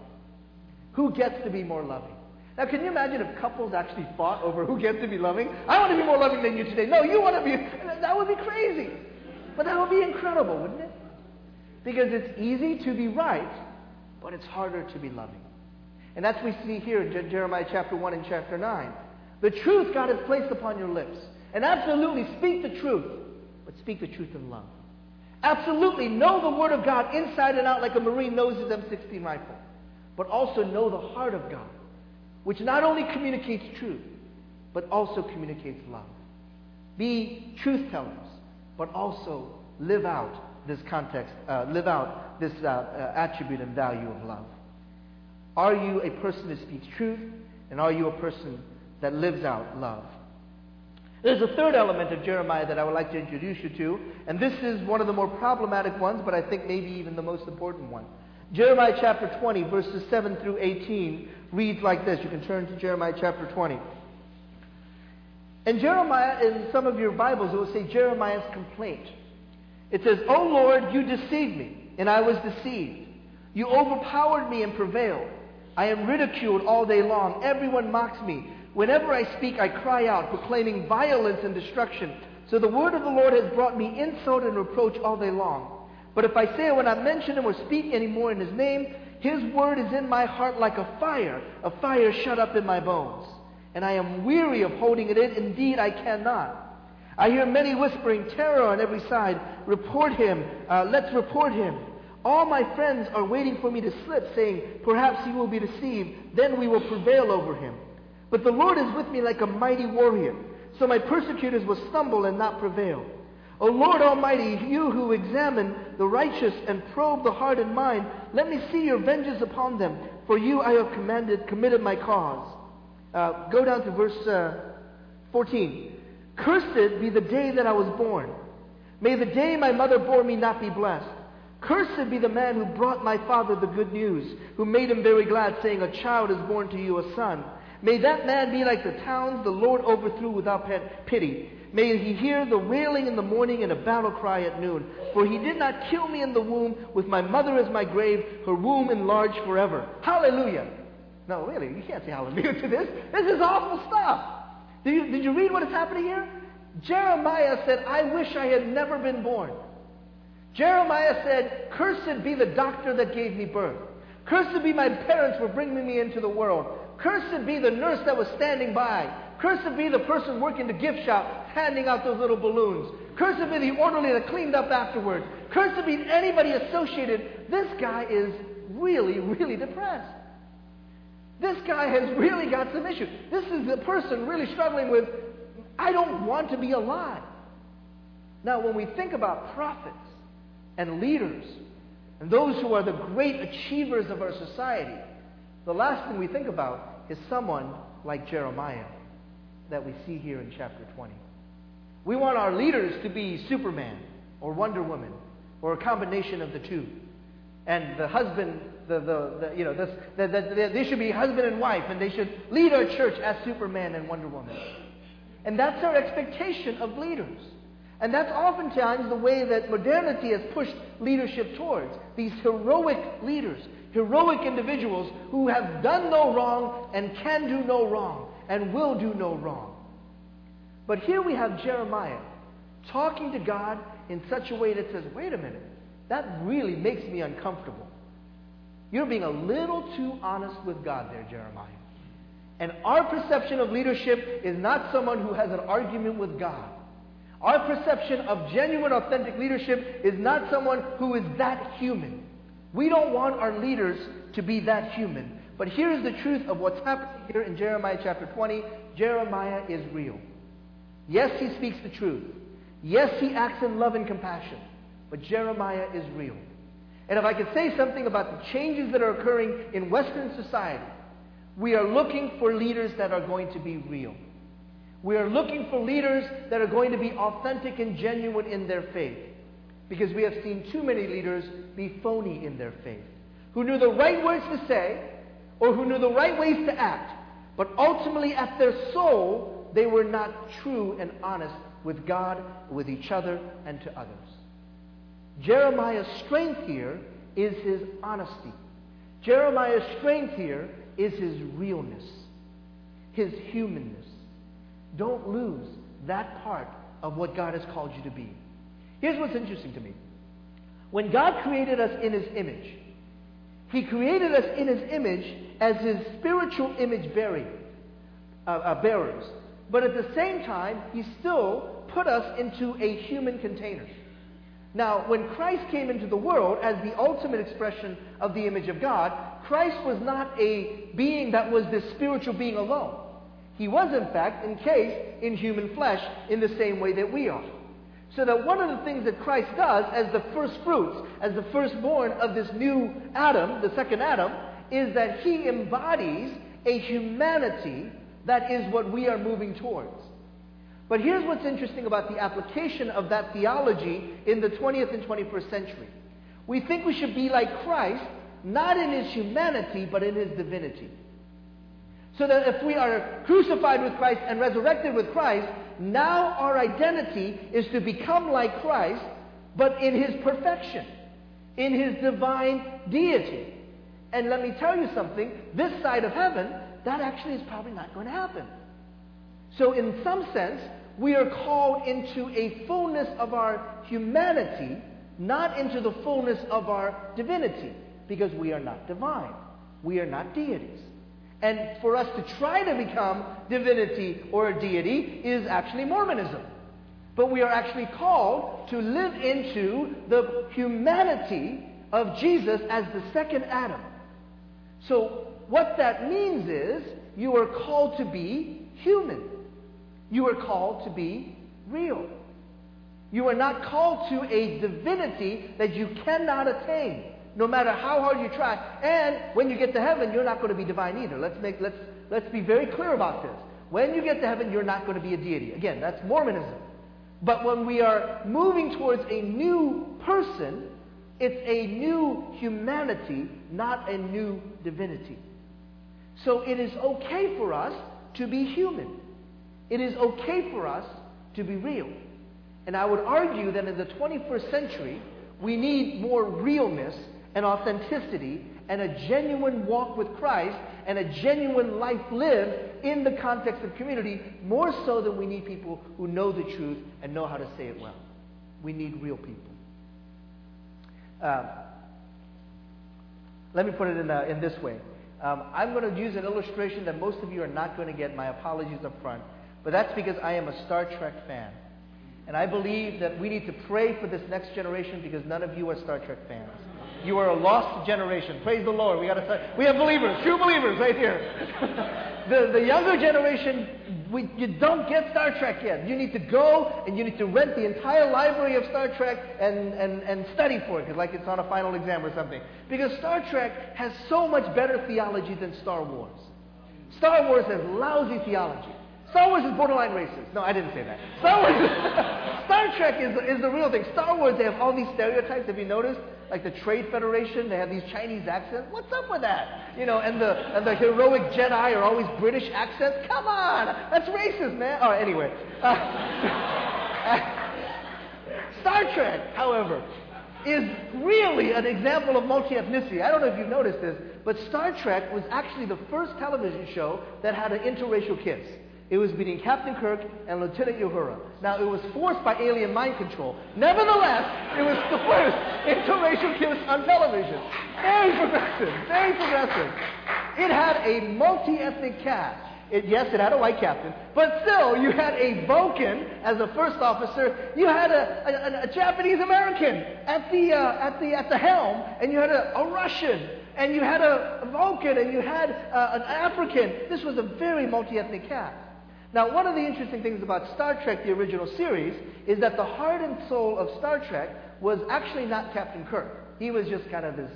Who gets to be more loving? Now, can you imagine if couples actually fought over who gets to be loving? I want to be more loving than you today. No, you want to be. That would be crazy. But that would be incredible, wouldn't it? Because it's easy to be right, but it's harder to be loving. And that's what we see here in Jeremiah chapter one and chapter nine. The truth God has placed upon your lips. And absolutely speak the truth, but speak the truth in love. Absolutely know the Word of God inside and out like a Marine knows his M sixteen rifle. But also know the heart of God, which not only communicates truth, but also communicates love. Be truth tellers, but also live out this context, uh, live out this uh, uh, attribute and value of love. Are you a person that speaks truth, and are you a person that lives out love? There's a third element of Jeremiah that I would like to introduce you to, and this is one of the more problematic ones, but I think maybe even the most important one. Jeremiah chapter twenty, verses seven through eighteen, reads like this. You can turn to Jeremiah chapter twenty. And Jeremiah, in some of your Bibles, it will say Jeremiah's complaint. It says, O Lord, you deceived me, and I was deceived. You overpowered me and prevailed. I am ridiculed all day long. Everyone mocks me. Whenever I speak, I cry out, proclaiming violence and destruction. So the word of the Lord has brought me insult and reproach all day long. But if I say I will not mention him or speak any more in his name, his word is in my heart like a fire, a fire shut up in my bones. And I am weary of holding it in. Indeed, I cannot. I hear many whispering terror on every side. Report him. Uh, let's report him. All my friends are waiting for me to slip, saying, perhaps he will be deceived. Then we will prevail over him. But the Lord is with me like a mighty warrior. So my persecutors will stumble and not prevail. O Lord Almighty, you who examine the righteous and probe the heart and mind, let me see your vengeance upon them. For you I have commanded, committed my cause. Uh, go down to verse uh, fourteen. Cursed be the day that I was born. May the day my mother bore me not be blessed. Cursed be the man who brought my father the good news, who made him very glad, saying, a child is born to you, a son. May that man be like the towns the Lord overthrew without pity. May he hear the wailing in the morning and a battle cry at noon. For he did not kill me in the womb, with my mother as my grave, her womb enlarged forever. Hallelujah. No, really, you can't say hallelujah to this. This is awful stuff. Did you, did you read what is happening here? Jeremiah said, I wish I had never been born. Jeremiah said, cursed be the doctor that gave me birth. Cursed be my parents for bringing me into the world. Cursed be the nurse that was standing by. Cursed be the person working the gift shop, handing out those little balloons. Cursed be the orderly that cleaned up afterwards. Cursed be anybody associated. This guy is really, really depressed. This guy has really got some issues. This is the person really struggling with, I don't want to be alive. Now, when we think about prophets and leaders and those who are the great achievers of our society, the last thing we think about is someone like Jeremiah that we see here in chapter twenty. We want our leaders to be Superman or Wonder Woman or a combination of the two. And the husband, the, the, the you know, this, the, the, the, they should be husband and wife, and they should lead our church as Superman and Wonder Woman. And that's our expectation of leaders. And that's oftentimes the way that modernity has pushed leadership towards. These heroic leaders, heroic individuals who have done no wrong and can do no wrong and will do no wrong. But here we have Jeremiah talking to God in such a way that says, wait a minute, that really makes me uncomfortable. You're being a little too honest with God there, Jeremiah. And our perception of leadership is not someone who has an argument with God. Our perception of genuine, authentic leadership is not someone who is that human. We don't want our leaders to be that human. But here's the truth of what's happening here in Jeremiah chapter twenty. Jeremiah is real. Yes, he speaks the truth. Yes, he acts in love and compassion. But Jeremiah is real. And if I could say something about the changes that are occurring in Western society, we are looking for leaders that are going to be real. We are looking for leaders that are going to be authentic and genuine in their faith. Because we have seen too many leaders be phony in their faith, who knew the right words to say, or who knew the right ways to act, but ultimately at their soul, they were not true and honest with God, with each other, and to others. Jeremiah's strength here is his honesty. Jeremiah's strength here is his realness, his humanness. Don't lose that part of what God has called you to be. Here's what's interesting to me. When God created us in His image, He created us in His image as His spiritual image bearer, uh, uh, bearers. But at the same time, He still put us into a human container. Now, when Christ came into the world as the ultimate expression of the image of God, Christ was not a being that was this spiritual being alone. He was, in fact, encased in human flesh in the same way that we are. So that one of the things that Christ does as the first fruits, as the firstborn of this new Adam, the second Adam, is that he embodies a humanity that is what we are moving towards. But here's what's interesting about the application of that theology in the twentieth and twenty-first century. We think we should be like Christ, not in his humanity, but in his divinity. So that if we are crucified with Christ and resurrected with Christ, now our identity is to become like Christ, but in His perfection, in His divine deity. And let me tell you something, this side of heaven, that actually is probably not going to happen. So in some sense, we are called into a fullness of our humanity, not into the fullness of our divinity, because we are not divine. We are not deities. And for us to try to become divinity or a deity is actually Mormonism. But we are actually called to live into the humanity of Jesus as the second Adam. So what that means is you are called to be human. You are called to be real. You are not called to a divinity that you cannot attain, no matter how hard you try. And when you get to heaven, you're not going to be divine either. Let's make let's let's be very clear about this. When you get to heaven, you're not going to be a deity. Again, that's Mormonism. But when we are moving towards a new person, it's a new humanity, not a new divinity. So it is okay for us to be human. It is okay for us to be real. And I would argue that in the twenty-first century, we need more realness and authenticity and a genuine walk with Christ and a genuine life lived in the context of community, more so than we need people who know the truth and know how to say it well. We need real people. Um, let me put it in, uh, in this way. Um, I'm going to use an illustration that most of you are not going to get. My apologies up front. But that's because I am a Star Trek fan. And I believe that we need to pray for this next generation because none of you are Star Trek fans. You are a lost generation. Praise the Lord. We got to start. We have believers, true believers right here. The, the younger generation, we, you don't get Star Trek yet. You need to go and you need to rent the entire library of Star Trek and, and, and study for it, like it's on a final exam or something. Because Star Trek has so much better theology than Star Wars. Star Wars has lousy theology. Star Wars is borderline racist. No, I didn't say that. Star Wars, Star Trek is, is the real thing. Star Wars, they have all these stereotypes. Have you noticed? Like the Trade Federation, they have these Chinese accents. What's up with that? You know, and the and the heroic Jedi are always British accents. Come on, that's racist, man. All right, anyway. Uh, Star Trek, however, is really an example of multi-ethnicity. I don't know if you've noticed this, but Star Trek was actually the first television show that had an interracial kiss. It was between Captain Kirk and Lieutenant Uhura. Now, it was forced by alien mind control. Nevertheless, it was the first interracial kiss on television. Very progressive, very progressive. It had a multi-ethnic cast. It, yes, it had a white captain, but still, you had a Vulcan as a first officer. You had a, a, a Japanese American at the uh, at the at the helm, and you had a, a Russian. And you had a Vulcan, and you had uh, an African. This was a very multi-ethnic cast. Now, one of the interesting things about Star Trek, the original series, is that the heart and soul of Star Trek was actually not Captain Kirk. He was just kind of this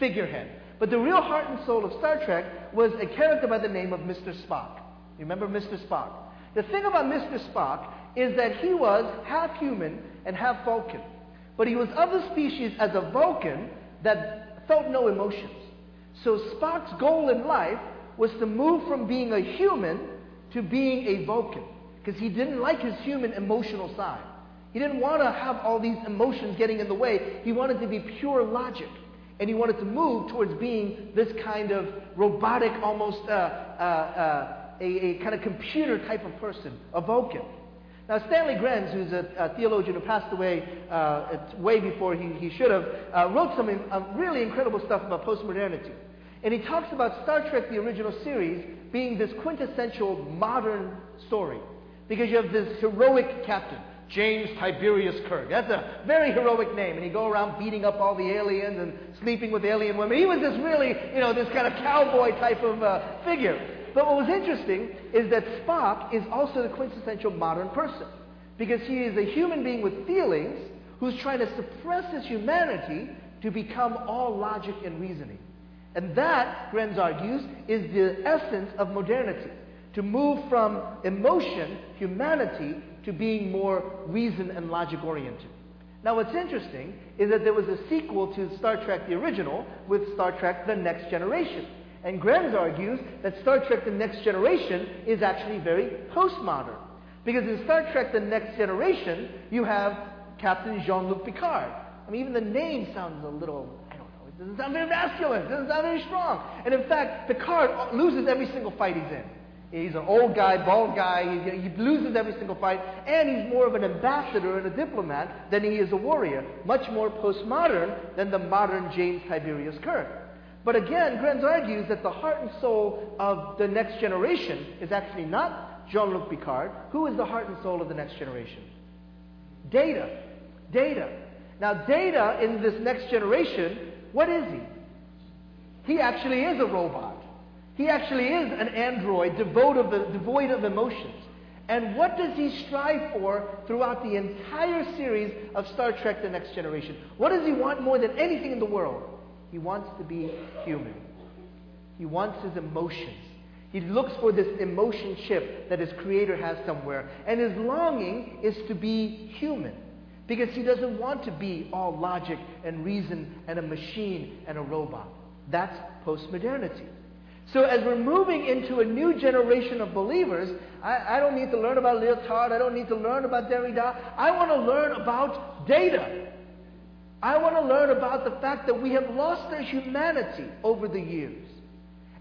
figurehead. But the real heart and soul of Star Trek was a character by the name of Mister Spock. You remember Mister Spock? The thing about Mister Spock is that he was half human and half Vulcan. But he was of the species as a Vulcan that felt no emotions. So Spock's goal in life was to move from being a human to being a Vulcan, because he didn't like his human emotional side. He didn't want to have all these emotions getting in the way. He wanted to be pure logic, and he wanted to move towards being this kind of robotic, almost uh, uh, uh, a, a kind of computer type of person, a Vulcan. Now, Stanley Grenz, who's a, a theologian who passed away uh, way before he, he should have, uh, wrote some in, um, really incredible stuff about postmodernity. And he talks about Star Trek, the original series, being this quintessential modern story. Because you have this heroic captain, James Tiberius Kirk. That's a very heroic name. And he'd go around beating up all the aliens and sleeping with alien women. He was this really, you know, this kind of cowboy type of uh, figure. But what was interesting is that Spock is also the quintessential modern person, because he is a human being with feelings who's trying to suppress his humanity to become all logic and reasoning. And that, Grenz argues, is the essence of modernity, to move from emotion, humanity, to being more reason and logic oriented. Now what's interesting is that there was a sequel to Star Trek the Original with Star Trek The Next Generation. And Grenz argues that Star Trek The Next Generation is actually very postmodern. Because in Star Trek The Next Generation, you have Captain Jean-Luc Picard. I mean, even the name sounds a little, I don't know, it doesn't sound very masculine, it doesn't sound very strong. And in fact, Picard loses every single fight he's in. He's an old guy, bald guy, he, he loses every single fight, and he's more of an ambassador and a diplomat than he is a warrior, much more postmodern than the modern James Tiberius Kirk. But again, Grenz argues that the heart and soul of the next generation is actually not Jean-Luc Picard. Who is the heart and soul of the next generation? Data. Data. Now, Data in this next generation, what is he? He actually is a robot. He actually is an android devoid of, devoid of emotions. And what does he strive for throughout the entire series of Star Trek The Next Generation? What does he want more than anything in the world? He wants to be human. He wants his emotions. He looks for this emotion chip that his creator has somewhere. And his longing is to be human. Because he doesn't want to be all logic and reason and a machine and a robot. That's postmodernity. So as we're moving into a new generation of believers, I, I don't need to learn about Lyotard. I don't need to learn about Derrida. I want to learn about data. I want to learn about the fact that we have lost our humanity over the years.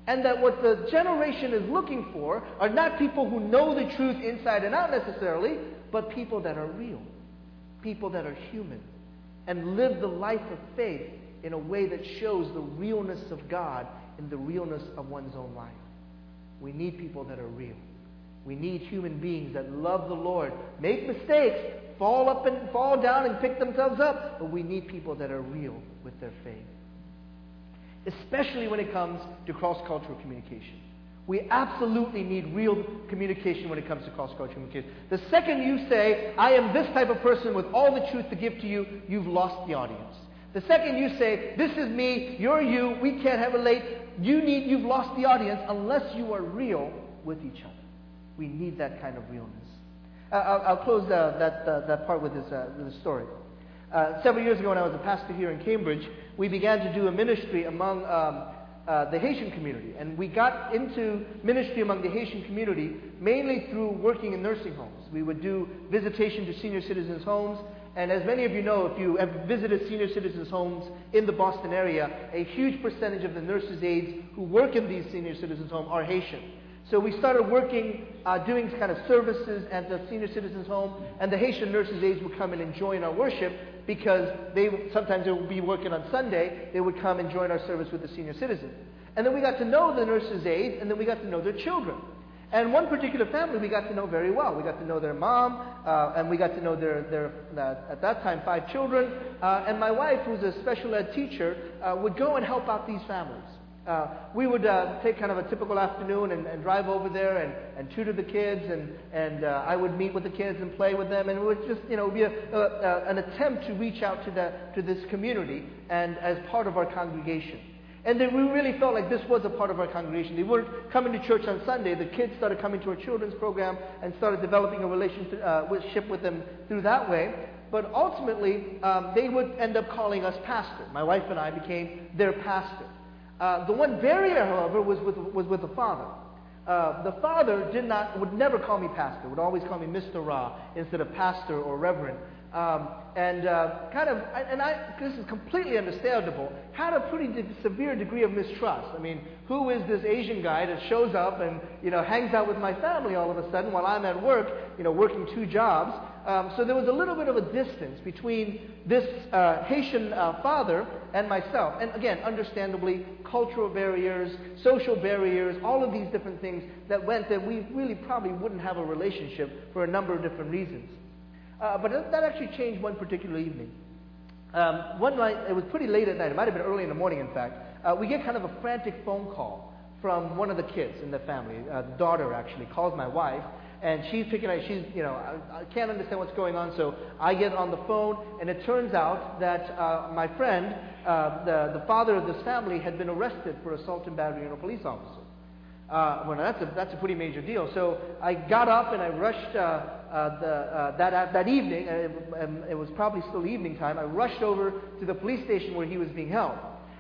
And that what the generation is looking for are not people who know the truth inside and out necessarily, but people that are real. People that are human. And live the life of faith in a way that shows the realness of God in the realness of one's own life. We need people that are real. We need human beings that love the Lord, make mistakes, fall up and fall down and pick themselves up. But we need people that are real with their faith. Especially when it comes to cross-cultural communication. We absolutely need real communication when it comes to cross-cultural communication. The second you say, I am this type of person with all the truth to give to you, you've lost the audience. The second you say, this is me, you're you, we can't have relate, you need, you've lost the audience unless you are real with each other. We need that kind of realness. Uh, I'll, I'll close uh, that, uh, that part with this, uh, with this story. Uh, several years ago when I was a pastor here in Cambridge, we began to do a ministry among um, uh, the Haitian community. And we got into ministry among the Haitian community mainly through working in nursing homes. We would do visitation to senior citizens' homes. And as many of you know, if you have visited senior citizens' homes in the Boston area, a huge percentage of the nurses' aides who work in these senior citizens' homes are Haitian. So we started working, uh, doing kind of services at the senior citizens' home, and the Haitian nurses' aides would come in and join our worship because they sometimes they would be working on Sunday. They would come and join our service with the senior citizens. And then we got to know the nurses' aides, and then we got to know their children. And one particular family we got to know very well. We got to know their mom, uh, and we got to know their, their uh, at that time, five children. Uh, and my wife, who's a special ed teacher, uh, would go and help out these families. Uh, we would uh, take kind of a typical afternoon and, and drive over there and, and tutor the kids. And, and uh, I would meet with the kids and play with them. And it would just, you know, be a, uh, uh, an attempt to reach out to, the, to this community and as part of our congregation. And then we really felt like this was a part of our congregation. They weren't coming to church on Sunday. The kids started coming to our children's program and started developing a relationship with them through that way. But ultimately, um, they would end up calling us pastor. My wife and I became their pastor. Uh, the one barrier, however, was with, was with the father. Uh, the father did not, would never call me pastor, would always call me Mister Ra instead of pastor or reverend. Um, and uh, kind of, and I, this is completely understandable, had a pretty de- severe degree of mistrust. I mean, who is this Asian guy that shows up and, you know, hangs out with my family all of a sudden while I'm at work, you know, working two jobs? Um, so there was a little bit of a distance between this uh, Haitian uh, father and myself. And again, understandably, cultural barriers, social barriers, all of these different things that went that we really probably wouldn't have a relationship for a number of different reasons. Uh, but that actually changed one particular evening. Um, one night, it was pretty late at night. It might have been early in the morning, in fact. Uh, we get kind of a frantic phone call from one of the kids in the family. Uh, the daughter actually calls my wife, and she's picking up. She's, you know, I, I can't understand what's going on. So I get on the phone, and it turns out that uh, my friend, uh, the the father of this family, had been arrested for assault and battery on a police officer. Uh, well, that's a that's a pretty major deal. So I got up and I rushed. Uh, Uh, the, uh, that uh, that evening, uh, it, um, it was probably still evening time, I rushed over to the police station where he was being held.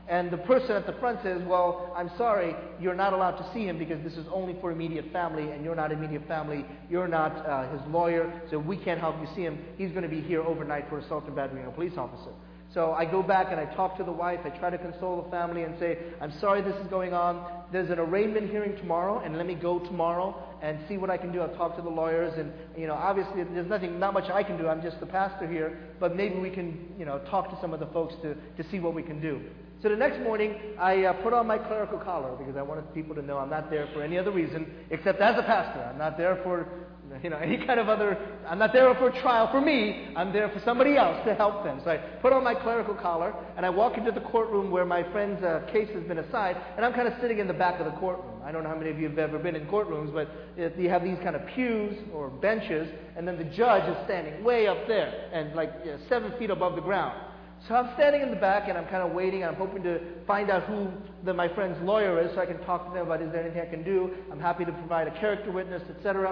And the person at the front says, well, I'm sorry, you're not allowed to see him because this is only for immediate family, and you're not immediate family, you're not uh, his lawyer, so we can't help you see him. He's going to be here overnight for assault and battery on a police officer. So I go back and I talk to the wife, I try to console the family and say, I'm sorry this is going on, there's an arraignment hearing tomorrow, and let me go tomorrow and see what I can do. I'll talk to the lawyers, and, you know, obviously there's nothing, not much I can do, I'm just the pastor here, but maybe we can, you know, talk to some of the folks to, to see what we can do. So the next morning, I uh, put on my clerical collar because I wanted people to know I'm not there for any other reason except as a pastor. I'm not there for, you know, any kind of other, I'm not there for a trial for me. I'm there for somebody else to help them. So I put on my clerical collar and I walk into the courtroom where my friend's uh, case has been assigned, and I'm kind of sitting in the back of the courtroom. I don't know how many of you have ever been in courtrooms, but you have these kind of pews or benches, and then the judge is standing way up there and like you know, seven feet above the ground. So I'm standing in the back, and I'm kind of waiting, and I'm hoping to find out who the, my friend's lawyer is so I can talk to them about is there anything I can do. I'm happy to provide a character witness, et cetera.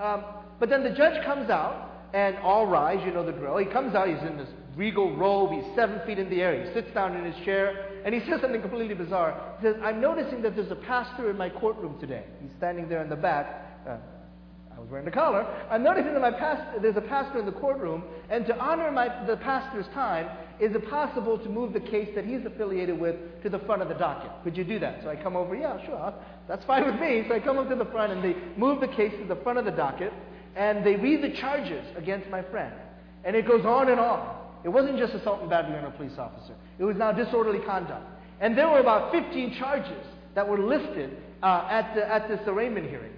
Um, but then the judge comes out, and all rise, you know the drill. He comes out, he's in this regal robe, he's seven feet in the air, he sits down in his chair, and he says something completely bizarre. He says, I'm noticing that there's a pastor in my courtroom today. He's standing there in the back. Uh, I was wearing the collar. I'm noticing that my past, there's a pastor in the courtroom, and to honor my, the pastor's time, is it possible to move the case that he's affiliated with to the front of the docket? Could you do that? So I come over, yeah, sure, that's fine with me. So I come up to the front, and they move the case to the front of the docket, and they read the charges against my friend. And it goes on and on. It wasn't just assault and battery on a police officer. It was now disorderly conduct. And there were about fifteen charges that were listed uh, at, the, at this arraignment hearing.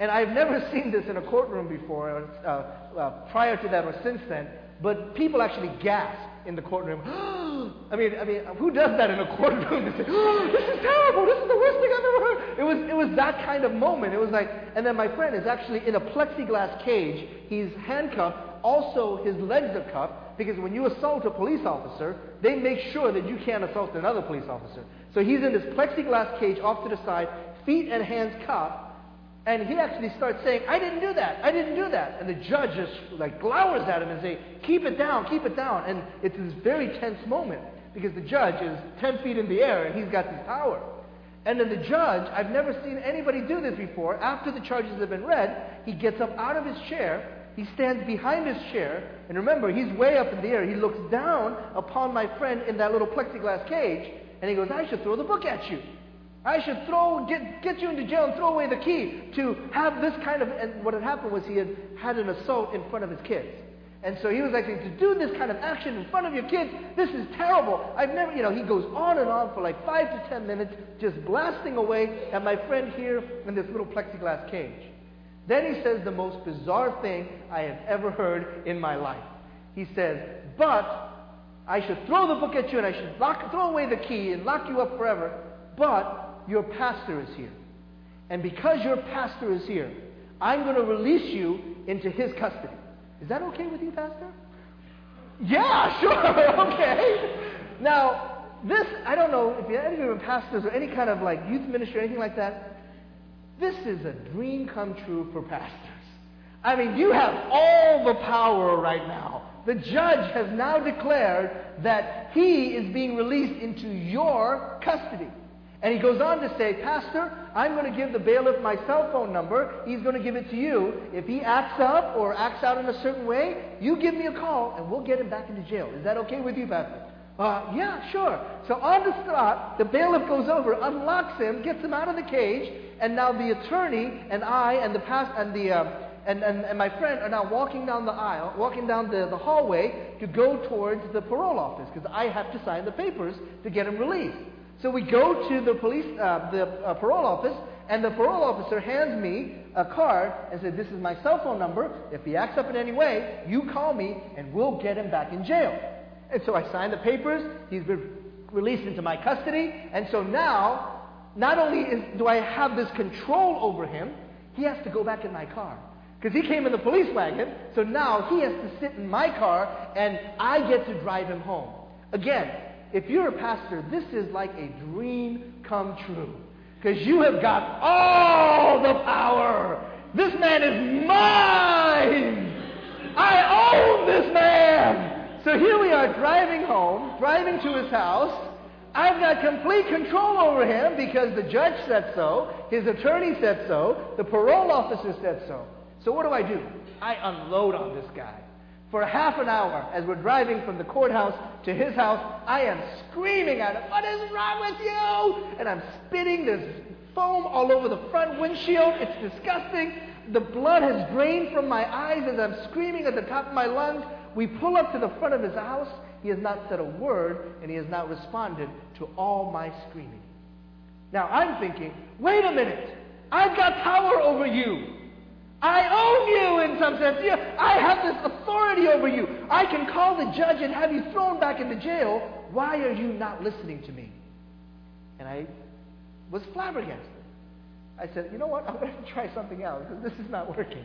And I've never seen this in a courtroom before, or, uh, uh, prior to that or since then, but people actually gasp in the courtroom. I mean, I mean, who does that in a courtroom? They say, oh, this is terrible, this is the worst thing I've ever heard. It was, it was that kind of moment. It was like, and then my friend is actually in a plexiglass cage. He's handcuffed. Also, his legs are cuffed, because when you assault a police officer, they make sure that you can't assault another police officer. So he's in this plexiglass cage off to the side, feet and hands cuffed. And he actually starts saying, I didn't do that, I didn't do that. And the judge just like glowers at him and says, keep it down, keep it down. And it's this very tense moment because the judge is ten feet in the air and he's got this power. And then the judge, I've never seen anybody do this before, after the charges have been read, he gets up out of his chair, he stands behind his chair, and remember, he's way up in the air, he looks down upon my friend in that little plexiglass cage, and he goes, I should throw the book at you. I should throw, get get you into jail and throw away the key to have this kind of, and what had happened was he had had an assault in front of his kids. And so he was like, to do this kind of action in front of your kids, this is terrible. I've never, you know, he goes on and on for like five to ten minutes, just blasting away at my friend here in this little plexiglass cage. Then he says the most bizarre thing I have ever heard in my life. He says, but I should throw the book at you and I should lock, throw away the key and lock you up forever, but your pastor is here. And because your pastor is here, I'm going to release you into his custody. Is that okay with you, Pastor? Yeah, sure, okay. Now, this, I don't know if any of you are pastors or any kind of like youth ministry or anything like that. This is a dream come true for pastors. I mean, you have all the power right now. The judge has now declared that he is being released into your custody. And he goes on to say, Pastor, I'm going to give the bailiff my cell phone number. He's going to give it to you. If he acts up or acts out in a certain way, you give me a call and we'll get him back into jail. Is that okay with you, Pastor? Uh, yeah, sure. So on the spot, the bailiff goes over, unlocks him, gets him out of the cage, and now the attorney and I and the past and the um, and, and and my friend are now walking down the aisle, walking down the, the hallway to go towards the parole office because I have to sign the papers to get him released. So we go to the police, uh, the uh, parole office, and the parole officer hands me a card and says, this is my cell phone number. If he acts up in any way, you call me and we'll get him back in jail. And so I sign the papers. He's been released into my custody. And so now, not only is, do I have this control over him, he has to go back in my car. Because he came in the police wagon, so now he has to sit in my car and I get to drive him home. Again, if you're a pastor, this is like a dream come true. Because you have got all the power. This man is mine. I own this man. So here we are driving home, driving to his house. I've got complete control over him because the judge said so, his attorney said so, the parole officer said so. So what do I do? I unload on this guy. For half an hour, as we're driving from the courthouse to his house, I am screaming at him, what is wrong with you? And I'm spitting this foam all over the front windshield. It's disgusting. The blood has drained from my eyes as I'm screaming at the top of my lungs. We pull up to the front of his house, He has not said a word, and he has not responded to all my screaming. Now I'm thinking, wait a minute. I've got power over you. I own you in some sense. Yeah, I have this authority over you. I can call the judge and have you thrown back into jail. Why are you not listening to me? And I was flabbergasted. I said, you know what? I'm going to try something else because this is not working.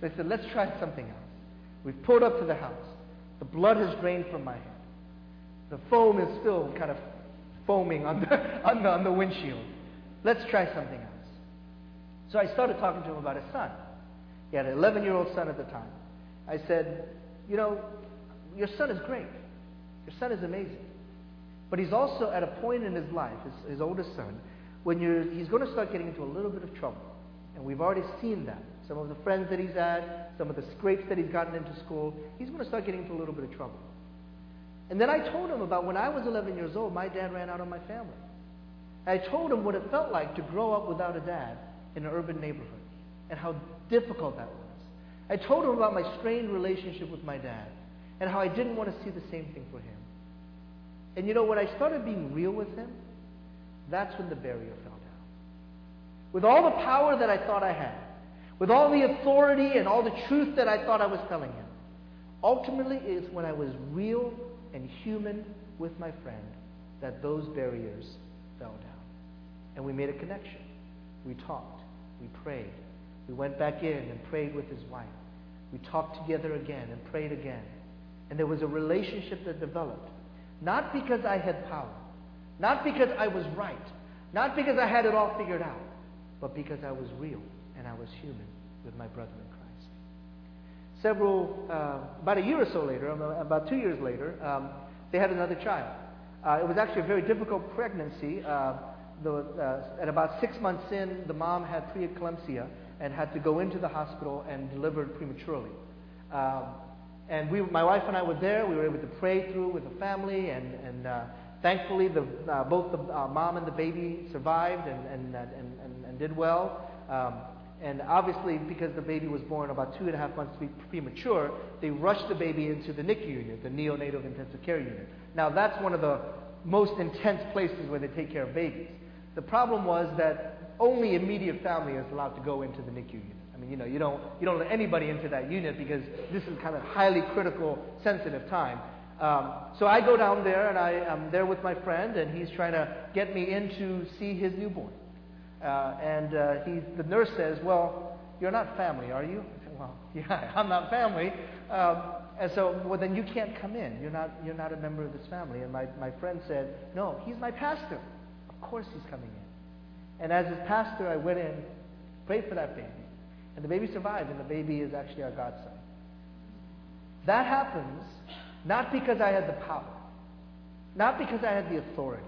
So I said, let's try something else. We've pulled up to the house. The blood has drained from my head. The foam is still kind of foaming on the, on the, on the windshield. Let's try something else. So I started talking to him about his son. He had an eleven-year-old son at the time. I said, you know, your son is great. Your son is amazing. But he's also at a point in his life, his, his oldest son, when you're, he's going to start getting into a little bit of trouble. And we've already seen that. Some of the friends that he's at, some of the scrapes that he's gotten into school, he's going to start getting into a little bit of trouble. And then I told him about when I was eleven years old, my dad ran out on my family. I told him what it felt like to grow up without a dad in an urban neighborhood and how difficult that was. I told him about my strained relationship with my dad and how I didn't want to see the same thing for him. And you know, when I started being real with him, that's when the barrier fell down. With all the power that I thought I had, with all the authority and all the truth that I thought I was telling him, ultimately it's when I was real and human with my friend that those barriers fell down. And we made a connection. We talked. We prayed. We went back in and prayed with his wife. We talked together again and prayed again. And there was a relationship that developed. Not because I had power. Not because I was right. Not because I had it all figured out. But because I was real and I was human with my brother in Christ. Several, uh, about a year or so later, about two years later, um, they had another child. Uh, it was actually a very difficult pregnancy. Uh, the, uh, at about six months in, the mom had preeclampsia and had to go into the hospital and delivered prematurely. Um, and we, my wife and I were there. We were able to pray through with the family, and, and uh, thankfully the, uh, both the uh, mom and the baby survived and, and, and, and, and did well. Um, and obviously, because the baby was born about two and a half months to be premature, they rushed the baby into the N I C U unit, the neonatal intensive care unit. Now that's one of the most intense places where they take care of babies. The problem was that only immediate family is allowed to go into the N I C U unit. I mean, you know, you don't you don't let anybody into that unit because this is kind of highly critical, sensitive time. Um, so I go down there, and I am there with my friend, and he's trying to get me in to see his newborn. Uh, and uh, he, the nurse says, "Well, you're not family, are you?" I said, "Well, yeah, I'm not family." Um, and so, well, then you can't come in. You're not you're not a member of this family. And my, my friend said, "No, he's my pastor. Of course he's coming in." And as his pastor, I went in, prayed for that baby. And the baby survived, and the baby is actually our godson. That happens not because I had the power, not because I had the authority,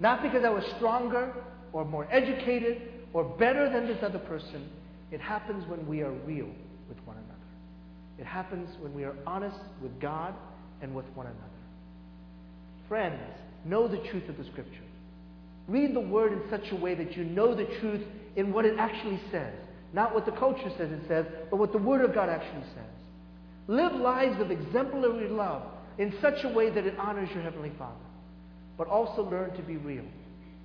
not because I was stronger or more educated or better than this other person. It happens when we are real with one another. It happens when we are honest with God and with one another. Friends, know the truth of the Scripture. Read the Word in such a way that you know the truth in what it actually says. Not what the culture says it says, but what the Word of God actually says. Live lives of exemplary love in such a way that it honors your Heavenly Father. But also learn to be real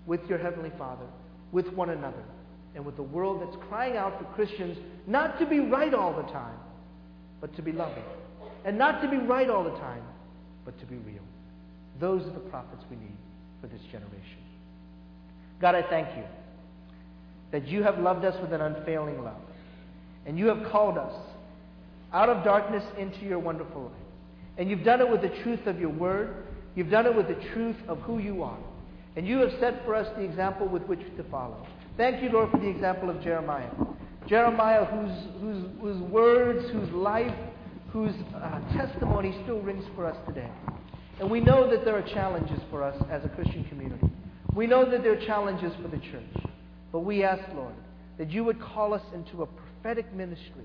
with your Heavenly Father, with one another, and with the world that's crying out for Christians not to be right all the time, but to be loving. And not to be right all the time, but to be real. Those are the prophets we need for this generation. God, I thank you that you have loved us with an unfailing love, and you have called us out of darkness into your wonderful light. And you've done it with the truth of your word. You've done it with the truth of who you are. And you have set for us the example with which to follow. Thank you, Lord, for the example of Jeremiah. Jeremiah, whose, whose, whose words, whose life, whose uh, testimony still rings for us today. And we know that there are challenges for us as a Christian community. We know that there are challenges for the church, but we ask, Lord, that you would call us into a prophetic ministry,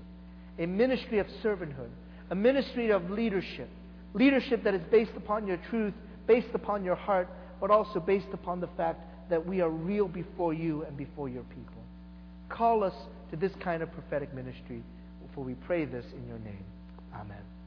a ministry of servanthood, a ministry of leadership, leadership that is based upon your truth, based upon your heart, but also based upon the fact that we are real before you and before your people. Call us to this kind of prophetic ministry, for we pray this in your name. Amen.